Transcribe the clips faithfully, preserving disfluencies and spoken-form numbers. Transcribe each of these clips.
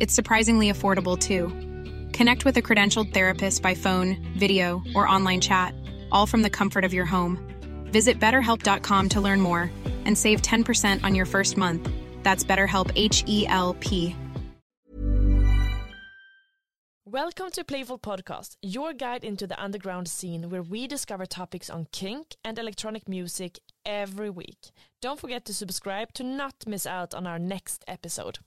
It's surprisingly affordable, too. Connect with a credentialed therapist by phone, video, or online chat, all from the comfort of your home. Visit BetterHelp dot com to learn more and save ten percent on your first month. That's BetterHelp, H E L P. Welcome to Playful Podcast, your guide into the underground scene where we discover topics on kink and electronic music every week. Don't forget to subscribe to not miss out on our next episode.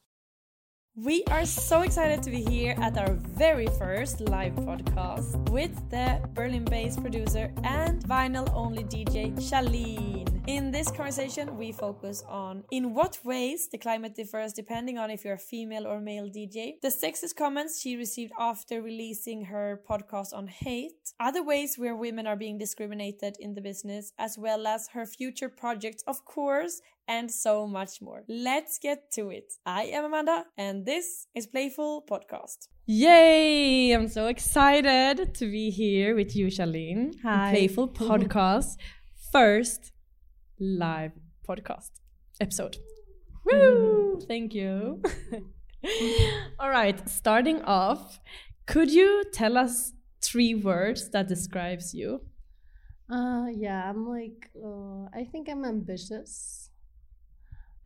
We are so excited to be here at our very first live podcast with the Berlin-based producer and vinyl-only D J Shaleen. In this conversation, we focus on in what ways the climate differs depending on if you're a female or male D J, the sexist comments she received after releasing her podcast on hate, other ways where women are being discriminated in the business, as well as her future projects, of course, and so much more. Let's get to it. I am Amanda, and this is Playful Podcast. Yay! I'm so excited to be here with you, Shaleen. Hi. Playful Podcast. First live podcast episode. Woo! Mm. Thank you. All right, starting off, could you tell us three words that describes you? Uh, yeah, I'm like, uh, I think I'm ambitious.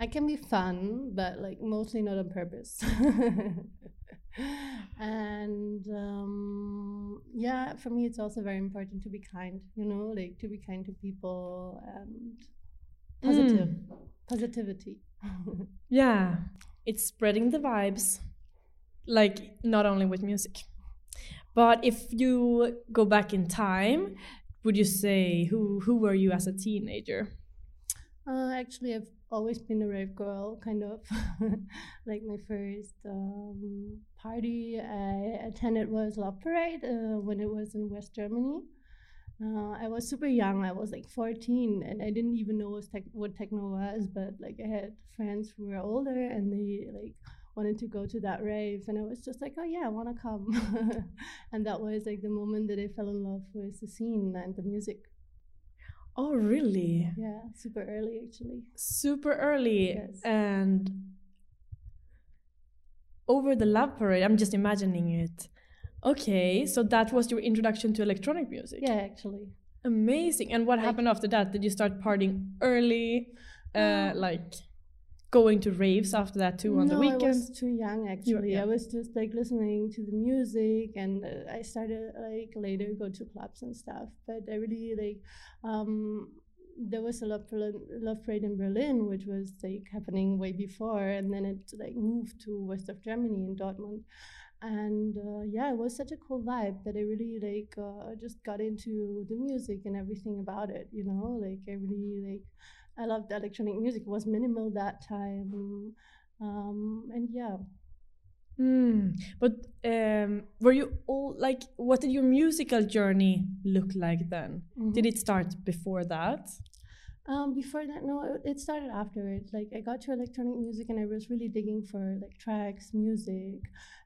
I can be fun, but like mostly not on purpose. And um, yeah, for me, it's also very important to be kind, you know, like to be kind to people and positive, mm. positivity. Yeah, it's spreading the vibes, like not only with music. But if you go back in time, would you say who, who were you as a teenager? Uh, actually, I've always been a rave girl, kind of. Like my first um, party I attended was Love Parade uh, when it was in West Germany. Uh, I was super young. I was like fourteen, and I didn't even know what, tec- what techno was. But like I had friends who were older, and they like wanted to go to that rave, and I was just like, oh yeah, I want to come. And that was like the moment that I fell in love with the scene and the music. Oh, really? Yeah, super early, actually. Super early. Yes. And over the Love Parade, I'm just imagining it. Okay, so that was your introduction to electronic music. Yeah, actually. Amazing. And what like, happened after that? Did you start partying early? Uh, like going to raves after that too on no, the weekends? No, I was too young, actually. Yeah. I was just like listening to the music, and uh, I started like later go to clubs and stuff. But I really like, um, there was a Love Parade, Love Parade in Berlin, which was like happening way before, and then it like moved to west of Germany in Dortmund. And uh, yeah, it was such a cool vibe that I really like uh, just got into the music and everything about it, you know, like I really like, I loved electronic music. It was minimal that time. Um, and yeah. Mm. But um, were you all like, what did your musical journey look like then? Mm-hmm. Did it start before that? Um, before that, no, it started afterwards. Like, I got to electronic music and I was really digging for like tracks, music,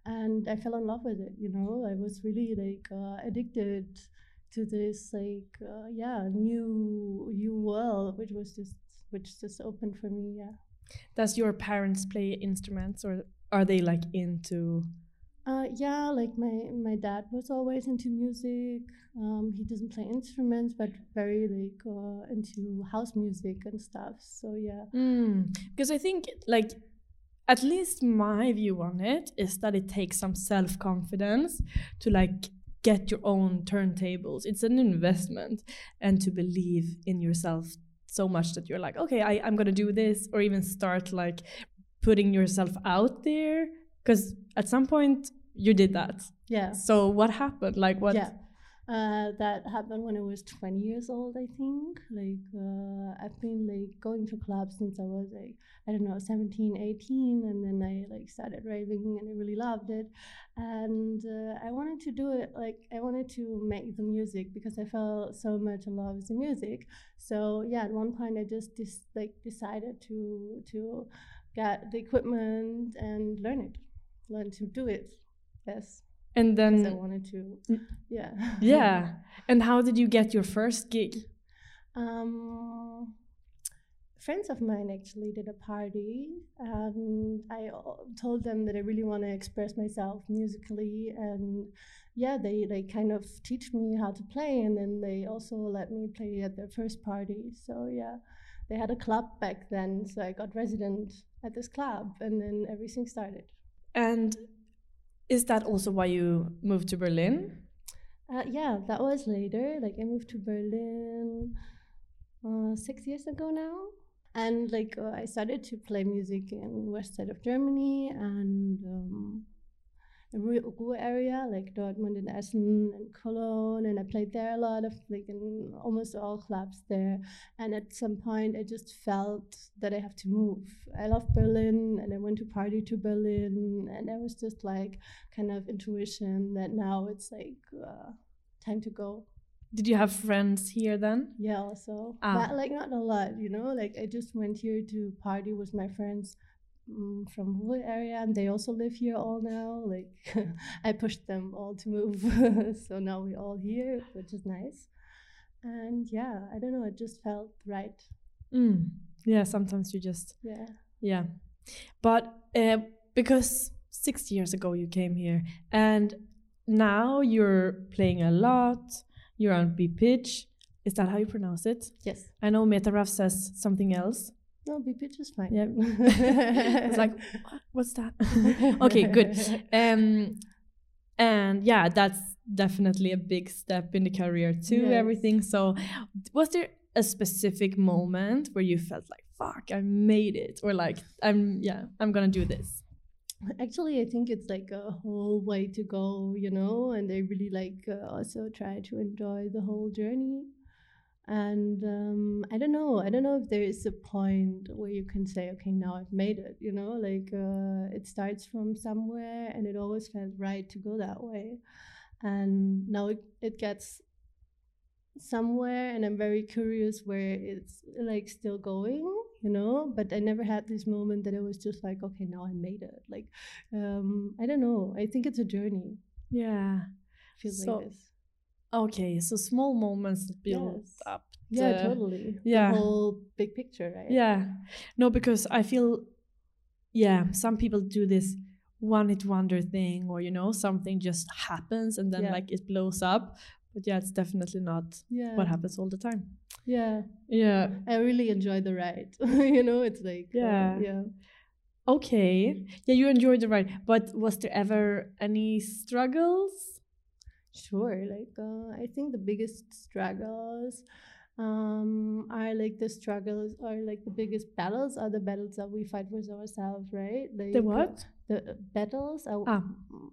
and I fell in love with it. You know, I was really like uh, addicted to this like uh, yeah new new world, which was just which just opened for me. Yeah. Does your parents play instruments, or are they like into? Uh, yeah, like my, my dad was always into music. Um, he doesn't play instruments, but very like uh, into house music and stuff. So yeah. Mm. Because I think like at least my view on it is that it takes some self-confidence to like get your own turntables. It's an investment, and to believe in yourself so much that you're like, okay, I, I'm gonna do this, or even start like putting yourself out there. Because at some point you did that. Yeah. So what happened? Like what? Yeah. Uh, that happened when I was twenty years old, I think. Like uh, I've been like going to clubs since I was like, I don't know, seventeen, eighteen. And then I like started raving and I really loved it. And uh, I wanted to do it. Like I wanted to make the music because I felt so much in love with the music. So yeah, at one point I just dis- like decided to to get the equipment and learn it. Learn to do it, yes. And then I wanted to, yeah. Yeah. And how did you get your first gig? Um, friends of mine actually did a party, and I told them that I really want to express myself musically, and yeah, they they kind of teach me how to play, and then they also let me play at their first party. So yeah. They had a club back then, so I got resident at this club, and then everything started. And is that also why you moved to Berlin? Uh, yeah, that was later. Like I moved to Berlin uh, six years ago now. And like uh, I started to play music in west side of Germany and um, the Ruhr area, like Dortmund and Essen and Cologne, and I played there a lot of like in almost all clubs there. And at some point I just felt that I have to move. I love Berlin and I went to party to Berlin, and I was just like kind of intuition that now it's like uh, time to go. Did you have friends here then? Yeah, also. Ah. But like not a lot, you know, like I just went here to party with my friends from Ruhr area, and they also live here all now. Like I pushed them all to move, so now we're all here, which is nice. And yeah, I don't know, it just felt right. Mm. Yeah, sometimes you just yeah yeah. But uh, because six years ago you came here, and now you're playing a lot. You're on Beatpitch. Is that how you pronounce it? Yes. I know Metaraf says something else. No, Beatpitch is fine. Yeah. I was like, what? What's that? Okay, good. Um, and yeah, that's definitely a big step in the career too, yes. Everything. So was there a specific moment where you felt like, fuck, I made it? Or like, I'm yeah, I'm going to do this. Actually, I think it's like a whole way to go, you know, and I really like uh, also try to enjoy the whole journey. And um, I don't know, I don't know if there is a point where you can say, okay, now I've made it, you know, like uh, it starts from somewhere, and it always felt right to go that way. And now it, it gets somewhere, and I'm very curious where it's like still going, you know, but I never had this moment that it was just like, okay, now I made it. Like, um, I don't know, I think it's a journey. Yeah. Feels so- like this. Okay, so small moments that build yes. up. The, yeah, totally. Yeah. The whole big picture, right? Yeah. No, because I feel, yeah, some people do this one-hit wonder thing, or, you know, something just happens and then, yeah. like, it blows up. But, yeah, it's definitely not yeah. what happens all the time. Yeah. Yeah. I really enjoy the ride. You know, it's like, yeah. Uh, yeah. Okay. Yeah, you enjoyed the ride. But was there ever any struggles? Sure, like uh, I think the biggest struggles um, are like the struggles or like the biggest battles are the battles that we fight with ourselves, right? Like, the what? the battles are, ah.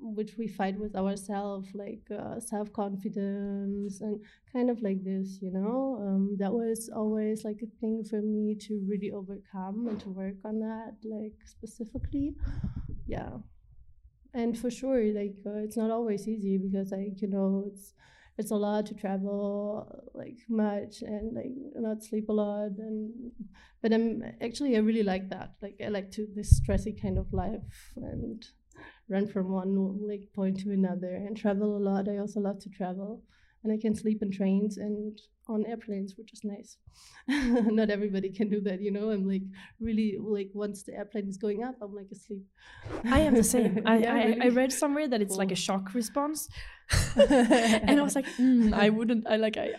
which we fight with ourselves, like uh, self-confidence and kind of like this, you know, um, that was always like a thing for me to really overcome and to work on that, like specifically. Yeah. And for sure, like uh, it's not always easy because, like, you know, it's it's a lot to travel, like, much, and like not sleep a lot. And but I'm actually, I really like that. Like, I like to this stressy kind of life and run from one like point to another and travel a lot. I also love to travel, and I can sleep in trains and on airplanes, which is nice. Not everybody can do that, you know. I'm like really like once the airplane is going up, I'm like asleep. I am the same. I, yeah, I, really? I read somewhere that it's cool. Like a shock response, and I was like, mm, I wouldn't. I like I,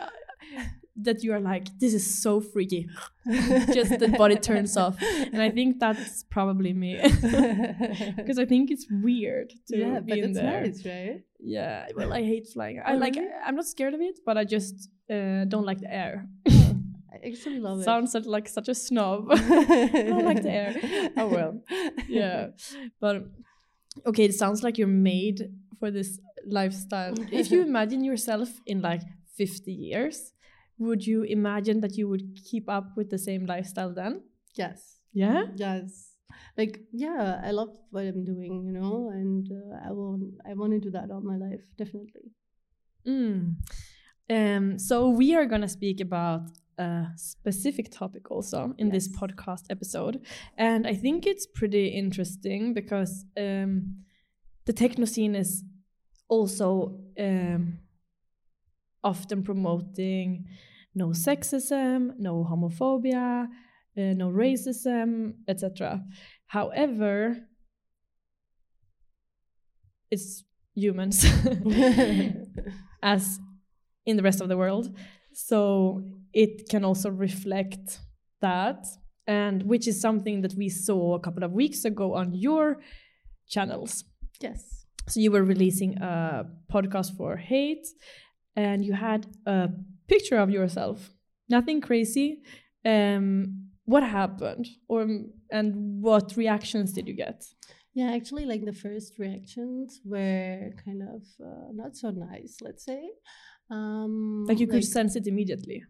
I that you are like, this is so freaky. Just the body turns off, and I think that's probably me because I think it's weird to yeah, be but in it's there. Nice, right? Yeah, well, I hate flying. I oh, like. Really? I'm not scared of it, but I just uh, don't like the air. Oh, I actually love it. Sounds like such a snob. I don't like the air. Oh well. Yeah, but okay. It sounds like you're made for this lifestyle. If you imagine yourself in like fifty years, would you imagine that you would keep up with the same lifestyle then? Yes. Yeah. Yes. Like, yeah, I love what I'm doing, you know, and uh, I want I want to do that all my life, definitely. Mm. Um. So we are going to speak about a specific topic also in yes. this podcast episode. And I think it's pretty interesting because um, the techno scene is also um, often promoting no sexism, no homophobia, Uh, no racism, et cetera. However, it's humans, as in the rest of the world. So it can also reflect that, and which is something that we saw a couple of weeks ago on your channels. Yes. So you were releasing a podcast for hate, and you had a picture of yourself. Nothing crazy. Um, What happened, or and what reactions did you get? Yeah, actually, like the first reactions were kind of uh, not so nice, let's say. Um, like you could like, sense it immediately.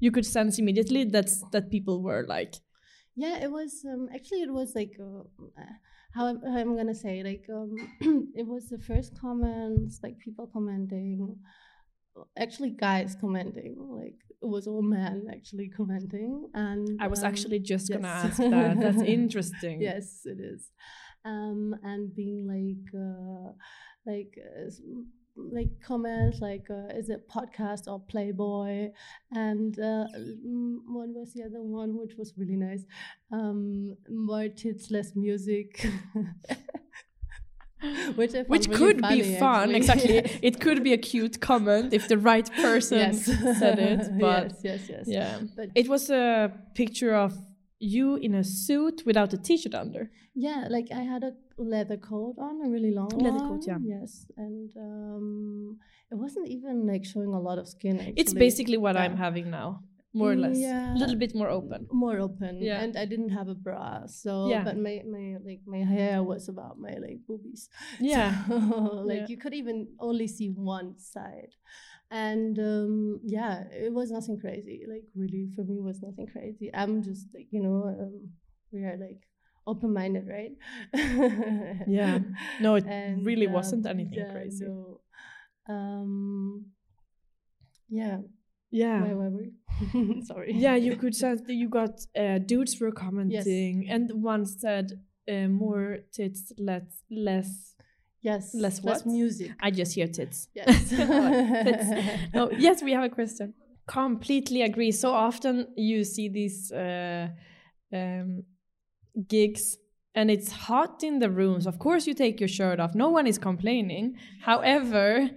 You could sense immediately that's that people were like. Yeah, it was um, actually it was like uh, how, how I'm gonna say like um, it was the first comments, like people commenting. Actually, guys commenting, like it was all men actually commenting, and I was um, actually just yes. gonna ask that. That's interesting. Yes, it is, um, and being like, uh, like, uh, like comments like, uh, is it podcast or Playboy? And uh, what was the other one, which was really nice? Um, more tits, less music. Which, Which really could funny, be fun, actually. Exactly. Yes. It could be a cute comment if the right person yes. said it. But yes, yes, yes. Yeah. But it was a picture of you in a suit without a t-shirt under. Yeah, like I had a leather coat on, a really long leather one. coat. Yeah. Yes, and um, it wasn't even like showing a lot of skin. Actually. It's basically what yeah. I'm having now. More or less, yeah. a little bit more open. More open, yeah. And I didn't have a bra, so yeah. but my, my like my hair was about my like boobies. Yeah, so, like yeah. you could even only see one side, and um, yeah, it was nothing crazy. Like really, for me, it was nothing crazy. I'm just like you know, um, we are like open-minded, right? yeah. No, it and, really um, wasn't anything yeah, crazy. No. Um. Yeah. Yeah. Where were we? Sorry. Yeah, you could sense that you got uh, dudes were commenting, yes. and one said uh, more tits, less, less, yes, less what? Less music. I just hear tits. Yes. oh, tits. No. Yes, we have a question. Completely agree. So often you see these uh, um, gigs, and it's hot in the rooms. Of course, you take your shirt off. No one is complaining. However.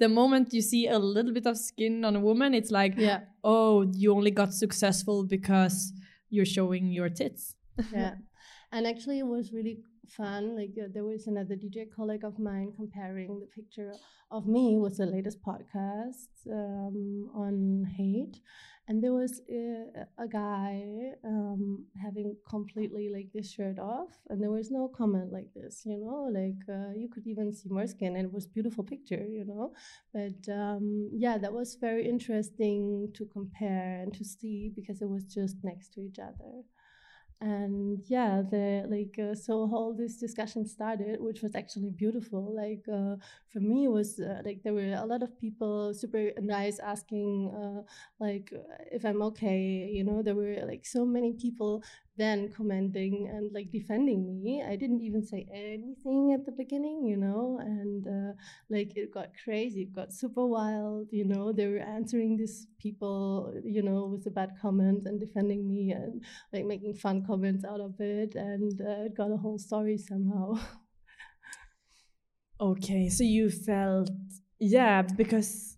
The moment you see a little bit of skin on a woman, it's like, yeah. oh, you only got successful because you're showing your tits. yeah. And actually, it was really fun. Like uh, there was another D J colleague of mine comparing the picture of me with the latest podcast um, on hate, and there was uh, a guy um, having completely like this shirt off, and there was no comment like this, you know, like uh, you could even see more skin, and it was a beautiful picture, you know. But um, yeah, that was very interesting to compare and to see, because it was just next to each other. And yeah, the like uh, so all this discussion started, which was actually beautiful. Like uh, for me, it was uh, like there were a lot of people super nice asking uh, like if I'm okay, you know. There were like so many people then commenting and like defending me. I didn't even say anything at the beginning, you know, and uh, like it got crazy, it got super wild, you know. They were answering these people, you know, with a bad comment and defending me and like making fun comments out of it, and uh, it got a whole story somehow. Okay, so you felt, yeah, because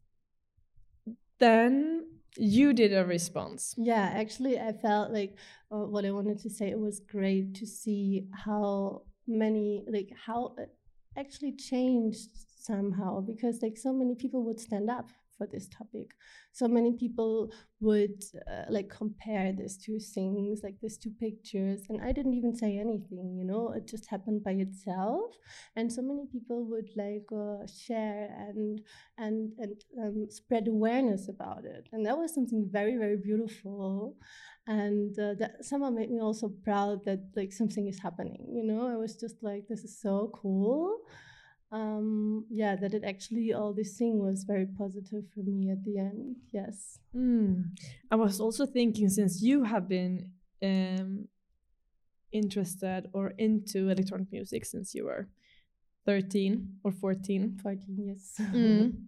then you did a response. Yeah, actually I felt like uh, what I wanted to say, it was great to see how many, like how it actually changed somehow, because like so many people would stand up for this topic. So many people would uh, like compare these two things, like these two pictures, and I didn't even say anything, you know. It just happened by itself, and so many people would like uh, share and and and um, spread awareness about it, and that was something very, very beautiful. And uh, that somehow made me also proud that like something is happening, you know. I was just like, this is so cool. Um, yeah, that it actually, all this thing was very positive for me at the end. Yes. Mm. I was also thinking, since you have been um, interested or into electronic music since you were thirteen or fourteen. fourteen, yes. Mm.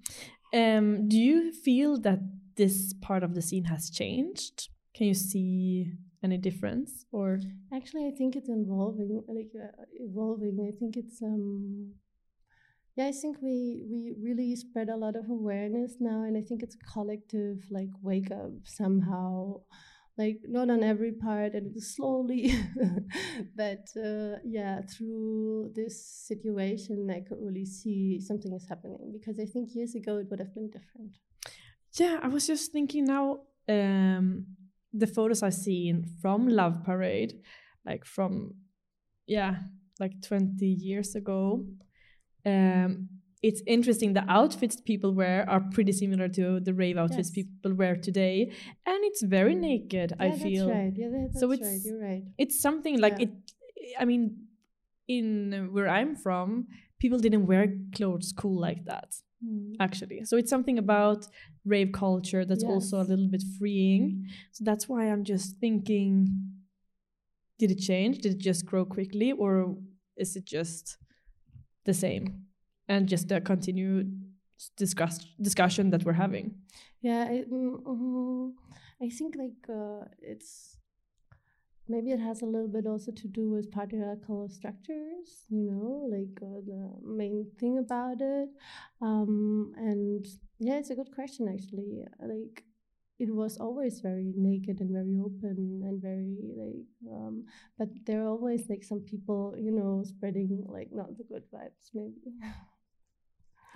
Um, do you feel that this part of the scene has changed? Can you see any difference? Or actually, I think it's evolving. Like uh, evolving. I think it's um. Yeah, I think we, we really spread a lot of awareness now, and I think it's a collective like wake up somehow, like not on every part and slowly, but uh, yeah, through this situation, I could really see something is happening, because I think years ago it would have been different. Yeah, I was just thinking now, um, the photos I've seen from Love Parade, like from, yeah, like twenty years ago. Um, it's interesting, the outfits people wear are pretty similar to the rave outfits yes. people wear today, and it's very naked. Yeah, I feel that's right. Yeah, that's so it's, right. You're right. It's something like yeah. it. I mean, in where I'm from, people didn't wear clothes cool like that. Mm. Actually, so it's something about rave culture that's yes. also a little bit freeing. So that's why I'm just thinking: did it change? Did it just grow quickly, or is it just the same, and just the continued discuss discussion that we're having? Yeah, I, um, I think like uh, it's maybe it has a little bit also to do with patriarchal structures, you know, like uh, the main thing about it. Um, and yeah, it's a good question actually. Like it was always very naked and very open and very like, um, but there are always like some people, you know, spreading like not the good vibes maybe.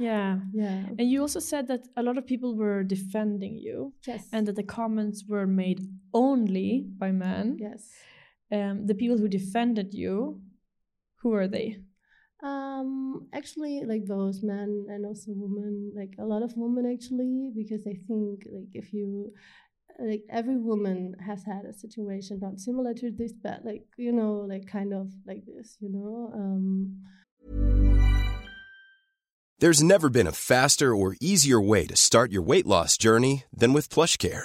Yeah. Yeah. And you also said that a lot of people were defending you. Yes. And that the comments were made only by men. Yes. Um, the people who defended you, who are they? Um, actually, like those men and also women, like a lot of women actually, because I think like if you, like every woman has had a situation not similar to this, but like, you know, like kind of like this, you know. Um. There's never been a faster or easier way to start your weight loss journey than with PlushCare.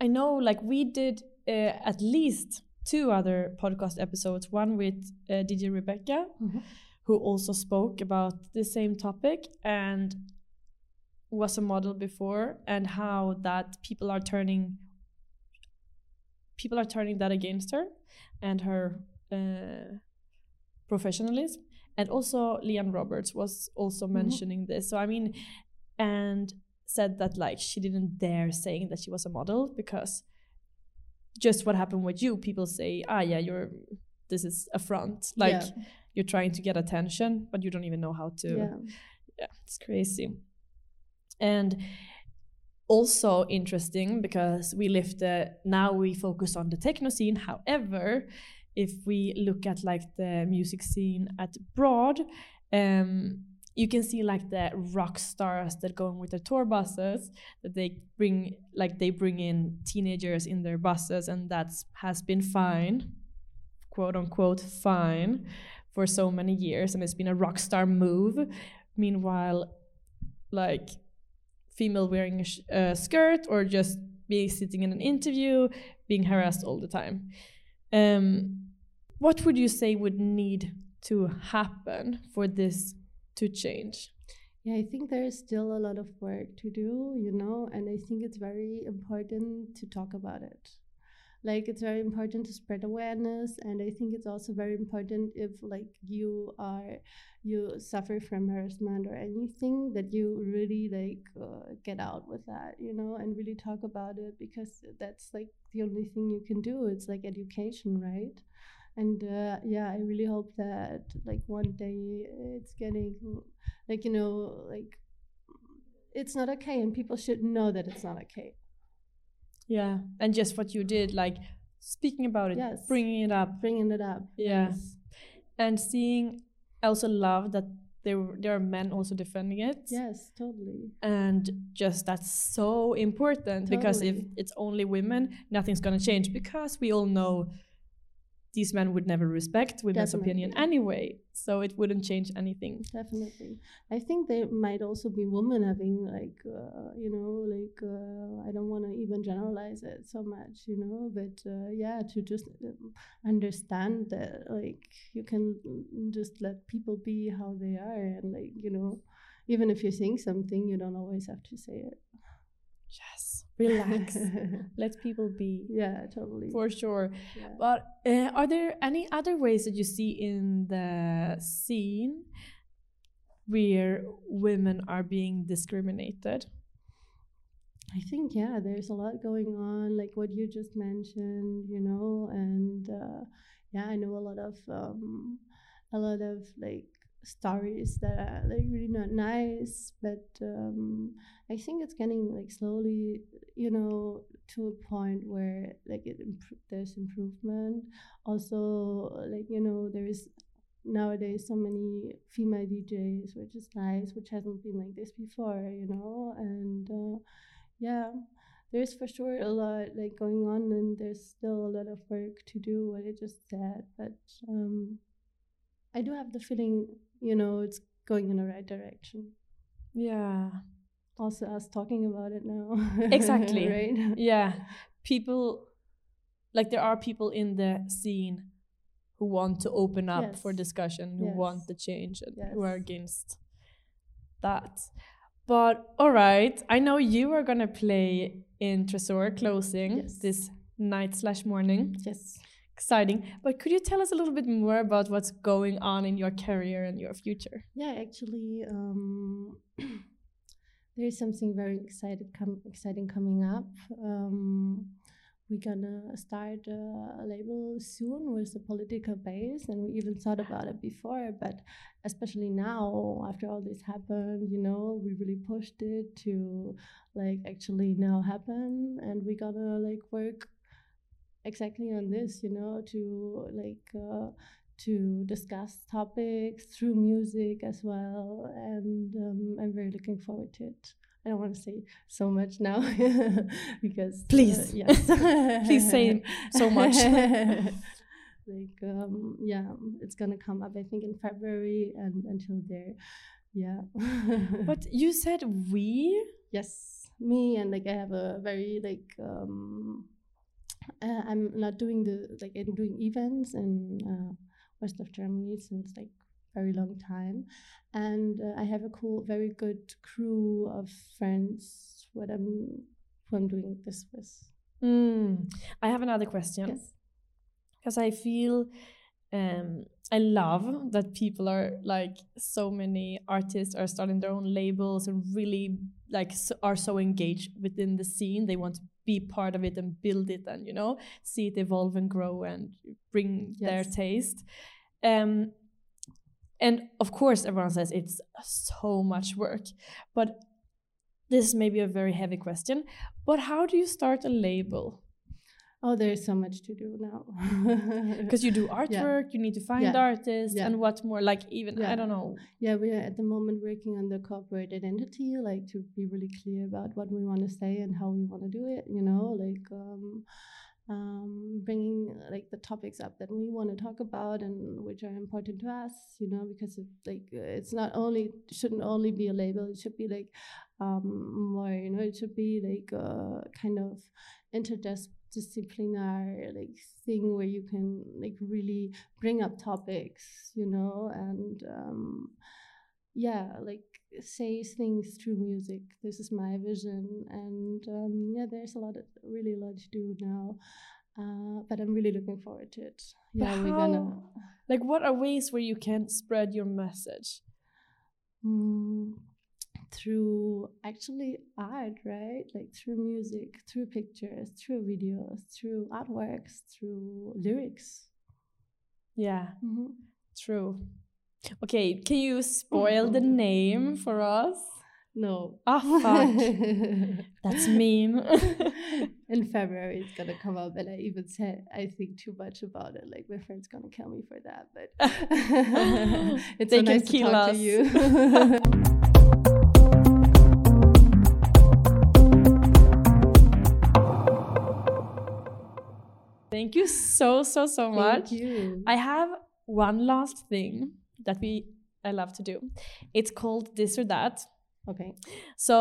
I know, like, we did uh, at least two other podcast episodes, one with uh, D J Rebecca, mm-hmm. who also spoke about the same topic and was a model before, and how that people are turning... People are turning that against her and her... Uh, professionalism. And also Leanne Roberts was also mentioning mm-hmm. this. So I mean, and said that like she didn't dare saying that she was a model because just what happened with you, people say, ah yeah, you're this is a front. Like yeah. You're trying to get attention, but you don't even know how to. Yeah, yeah, it's crazy. And also interesting because we live the now we focus on the techno scene. However, if we look at like the music scene at abroad, um, you can see like the rock stars that go with the tour buses, that they bring like they bring in teenagers in their buses, and that has been fine, quote unquote fine, for so many years, and it's been a rock star move. Meanwhile, like female wearing a, sh- a skirt or just be sitting in an interview, being harassed all the time. Um, What would you say would need to happen for this to change? Yeah, I think there is still a lot of work to do, you know, and I think it's very important to talk about it. Like, it's very important to spread awareness, and I think it's also very important if, like, you are, you suffer from harassment or anything, that you really, like, uh, get out with that, you know, and really talk about it, because that's, like, the only thing you can do. It's, like, education, right? And, uh, yeah, I really hope that, like, one day it's getting, like, you know, like, it's not okay, and people should know that it's not okay. Yeah, and just what you did, like speaking about it, yes. bringing it up. Bringing it up, yeah. Yes. And seeing, I also love that there, there are men also defending it. Yes, totally. And just that's so important, totally. Because if it's only women, nothing's going to change, because we all know these men would never respect women's Definitely. Opinion anyway. So it wouldn't change anything. Definitely. I think there might also be women having, like, uh, you know, like, uh, I don't want to even generalize it so much, you know, but uh, yeah, to just um, understand that, like, you can just let people be how they are. And, like, you know, even if you think something, you don't always have to say it. Yes. Relax. Let people be. Yeah, totally. For sure. Yeah. But uh, are there any other ways that you see in the scene where women are being discriminated? I think, yeah, there's a lot going on, like what you just mentioned, you know, and uh, yeah, I know a lot of, um, a lot of, like, stories that are, like, really not nice, but um I think it's getting, like, slowly, you know, to a point where, like, it imp- there's improvement. Also, like, you know, there is nowadays so many female D Js, which is nice, which hasn't been like this before, you know. And uh, yeah, there's for sure a lot, like, going on, and there's still a lot of work to do, what I just said, but um I do have the feeling, you know, it's going in the right direction. Yeah. Also us talking about it now. Exactly. Right? Yeah. People, like, there are people in the scene who want to open up yes. for discussion, who yes. want the change, and yes. who are against that. But all right, I know you are going to play in Tresor closing yes. this night slash morning. Yes. Exciting. But could you tell us a little bit more about what's going on in your career and your future? Yeah, actually, um, there's something very excited com- exciting coming up. Um, we're gonna start a label soon with a political base, and we even thought about it before, but especially now, after all this happened, you know, we really pushed it to, like, actually now happen, and we're gonna, like, work exactly on this, you know, to, like, uh, to discuss topics through music as well, and um, I'm very looking forward to it. I don't want to say so much now because please, uh, yes, please say so much. Like, um, yeah, it's gonna come up, I think, in February, and until there, yeah. But you said we? Yes, me, and, like, I have a very, like. Um, Uh, I'm not doing the, like, I'm doing events in uh, west of Germany since, like, very long time, and uh, I have a cool, very good crew of friends what I'm who I'm doing this with. Mm. I have another question. Yes. Because I feel um, I love that people are, like, so many artists are starting their own labels and really, like, so, are so engaged within the scene. They want to be part of it and build it, and, you know, see it evolve and grow and bring yes. their taste. Um, and of course, everyone says it's so much work, but this may be a very heavy question. But how do you start a label? Oh, there's so much to do now. Because you do artwork, yeah. you need to find yeah. artists, yeah. and what more, like, even, yeah. I don't know. Yeah, we are at the moment working on the corporate identity, like, to be really clear about what we want to say and how we want to do it, you know, like, um, um, bringing, like, the topics up that we want to talk about and which are important to us, you know, because, it, like, it's not only, it shouldn't only be a label, it should be, like, um, more, you know, it should be, like, uh, kind of interdisciplinary disciplinary like thing where you can like really bring up topics, you know, and um, yeah, like say things through music. This is my vision, and um, yeah, there's a lot of really a lot to do now. Uh, but I'm really looking forward to it. Yeah, how, we're gonna. Like, what are ways where you can spread your message? Mm, through actually art, right? Like through music, through pictures, through videos, through artworks, through lyrics. Yeah, mm-hmm. True. Okay, can you spoil mm-hmm. the name for us? No. Ah, oh, fuck. That's mean. In February, it's gonna come out, but I even said I think too much about it. Like my friend's gonna kill me for that, but it's they so nice to talk us. To you. Thank you so so so much. Thank you. I have one last thing that we I love to do. It's called this or that. Okay. So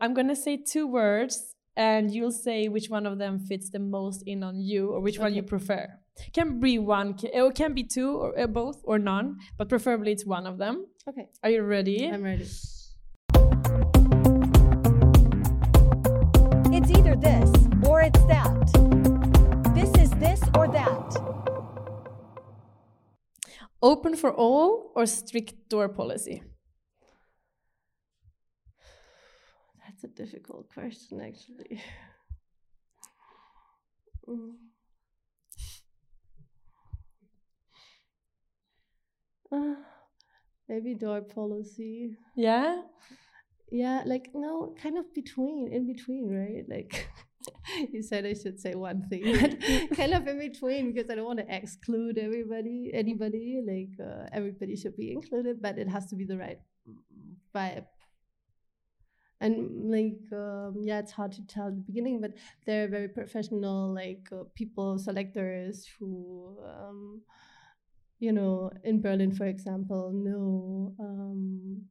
I'm gonna say two words. And you'll say which one of them fits the most in on you, or which okay. one you prefer. Can be one, it can be two, or uh, both, or none, but preferably it's one of them. Okay. Are you ready? I'm ready. It's either this or it's that. This is this or that. Open for all or strict door policy? A difficult question, actually. Mm. Uh, maybe door policy. Yeah? Yeah, like, no, kind of between, in between, right? Like, you said I should say one thing, but kind of in between, because I don't want to exclude everybody, anybody. Like, uh, everybody should be included, but it has to be the right vibe. And like, um, yeah, it's hard to tell at the beginning, but they're very professional, like uh, people, selectors who, um, you know, in Berlin, for example, know um,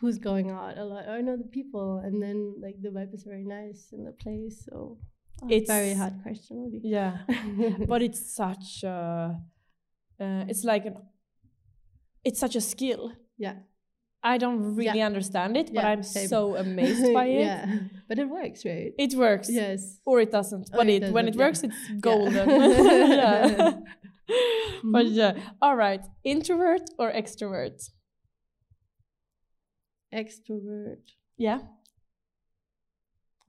who's going out a lot, or know the people. And then like the vibe is very nice in the place. So oh, it's very hard question. Really. Yeah, but it's such, a, uh, it's like, an, it's such a skill. Yeah. I don't really yeah. understand it, but yeah, I'm same. So amazed by it. Yeah. But it works, right? It works. Yes. Or it doesn't. But oh, it, it doesn't, when it yeah. works, it's golden. Yeah. yeah. Mm-hmm. But yeah. All right. Introvert or extrovert? Extrovert. Yeah.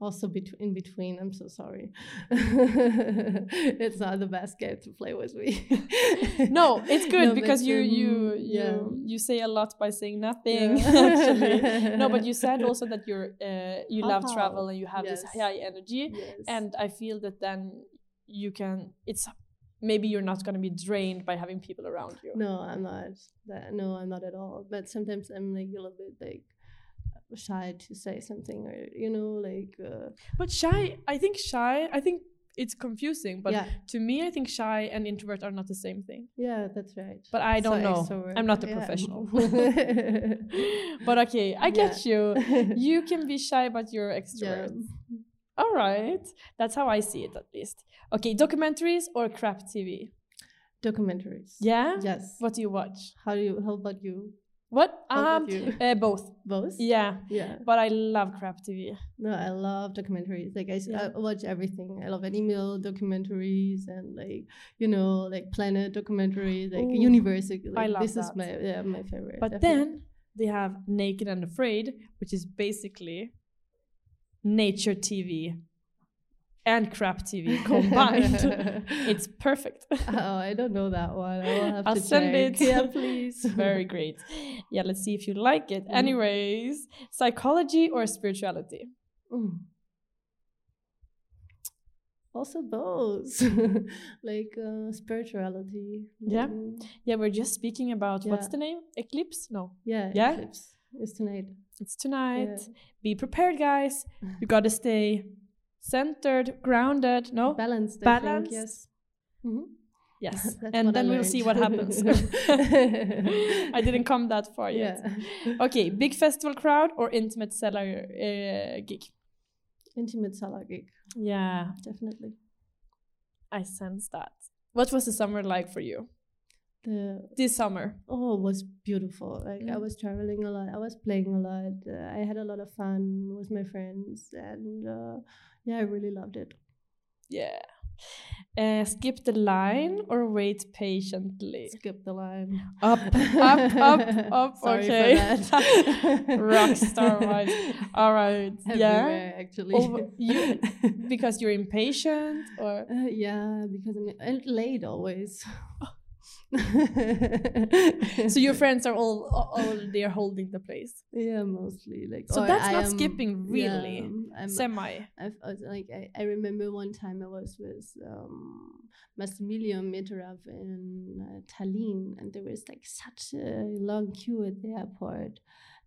Also bet- in between. I'm so sorry. It's not the best game to play with me. No, it's good no, because you you yeah. you you say a lot by saying nothing. Yeah. Actually, no, but you said also that you're uh, you uh-huh. love travel and you have yes. this high energy, yes. and I feel that then you can. It's maybe you're not going to be drained by having people around you. No, I'm not. That, no, I'm not at all. But sometimes I'm like a little bit like. Shy to say something, or you know, like uh, but shy I think shy I think it's confusing, but yeah. to me I think shy and introvert are not the same thing. Yeah, that's right. But I don't so know extrovert. I'm not a yeah. professional. But okay, I yeah. get you. You can be shy but you're extrovert. Yeah. All right, that's how I see it, at least. Okay, documentaries or crap T V? Documentaries. Yeah? Yes. What do you watch? How do you how about you? What? Um, uh, both. Both? Yeah. Yeah. But I love crap T V. No, I love documentaries. Like, I, yeah. I watch everything. I love animal documentaries and, like, you know, like planet documentaries, like Ooh, universe. Like, I love this that. Is my, yeah, my favorite. But definitely. Then they have Naked and Afraid, which is basically nature T V and crap T V combined. It's perfect. Oh, I don't know that one. I will have I'll to send check. It. Yeah, please. Very great. Yeah, let's see if you like it. Mm. Anyways, psychology or spirituality? Mm. Also both. Like uh, spirituality. Yeah. Mm. Yeah, we're just speaking about, yeah. what's the name? Eclipse? No. Yeah, yeah? Eclipse. It's tonight. It's tonight. Yeah. Be prepared, guys. You gotta stay... centered, grounded, no? Balanced. Balanced. Think, yes. Mm-hmm. Yes. And then we'll see what happens. I didn't come that far yeah. yet. Okay, big festival crowd or intimate cellar uh, gig? intimate sala gig. Yeah. Definitely. I sense that. What was the summer like for you? The this summer. Oh, it was beautiful. Like mm. I was traveling a lot. I was playing a lot. Uh, I had a lot of fun with my friends. And uh, yeah, I really loved it. Yeah. Uh, skip the line or wait patiently? Skip the line. Up, up, up, up. Sorry okay. for that. Rockstar wise. All right. Everywhere, yeah. Actually. Over, you, because you're impatient or? Uh, yeah, because I'm late always. So your friends are all, all they're holding the place. Yeah, mostly like. So that's I not am, skipping really. Yeah, Semi. I've, I was like I, I remember one time I was with um, Maximilian Meterov in uh, Tallinn, and there was like such a long queue at the airport,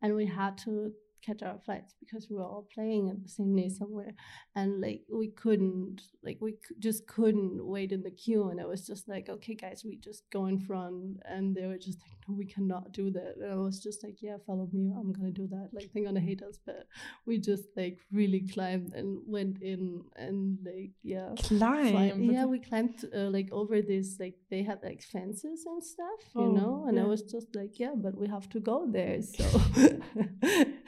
and we had to catch our flights because we were all playing at the same day somewhere, and like we couldn't like we c- just couldn't wait in the queue. And I was just like, okay guys, we just go in front. And they were just like, no, we cannot do that. And I was just like, yeah, follow me, I'm gonna do that, like they're gonna hate us. But we just like really climbed and went in and like yeah climbed yeah we climbed uh, like over this, like they had like fences and stuff. oh, you know and yeah. I was just like, yeah, but we have to go there, so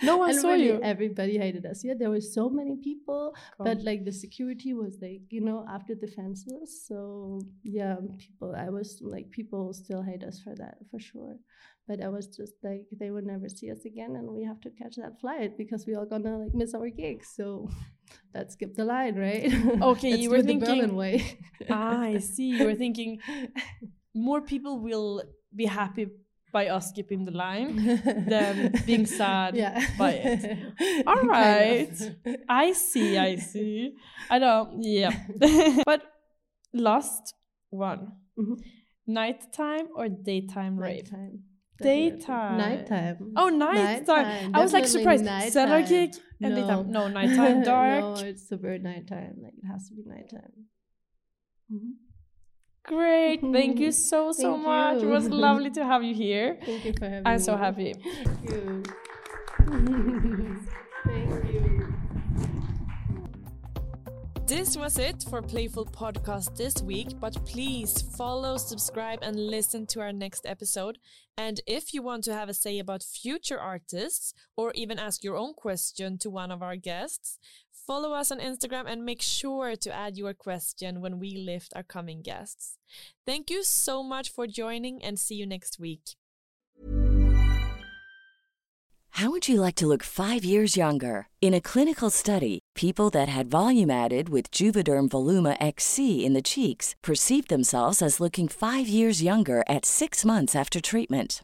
no one And saw really you. Everybody hated us. Yeah, there were so many people, God. But like the security was like, you know, after the fences. So yeah, people. I was like, people still hate us for that for sure. But I was just like, they would never see us again, and we have to catch that flight because we are gonna like miss our gig. So let's skip the line, right? Okay, let's you were do thinking the Berlin way. Ah, I see. You were thinking more people will be happy by us skipping the line than being sad yeah. by it. All right. Kind of. I see, I see. I don't, yeah. But last one. Mm-hmm. Nighttime or daytime rape? Nighttime. Daytime. Nighttime. Oh, nighttime. nighttime. I was like surprised. Cellar gig and no. daytime. No, nighttime, dark. No, it's super nighttime. Like it has to be nighttime. Mm-hmm. Great. Thank you so, so Thank much. You. It was lovely to have you here. Thank you for having me. I'm so happy. Thank you. Thank you. This was it for Playful Podcast this week, but please follow, subscribe, and listen to our next episode. And if you want to have a say about future artists or even ask your own question to one of our guests, follow us on Instagram and make sure to add your question when we lift our coming guests. Thank you so much for joining, and see you next week. How would you like to look five years younger? In a clinical study, people that had volume added with Juvederm Voluma X C in the cheeks perceived themselves as looking five years younger at six months after treatment.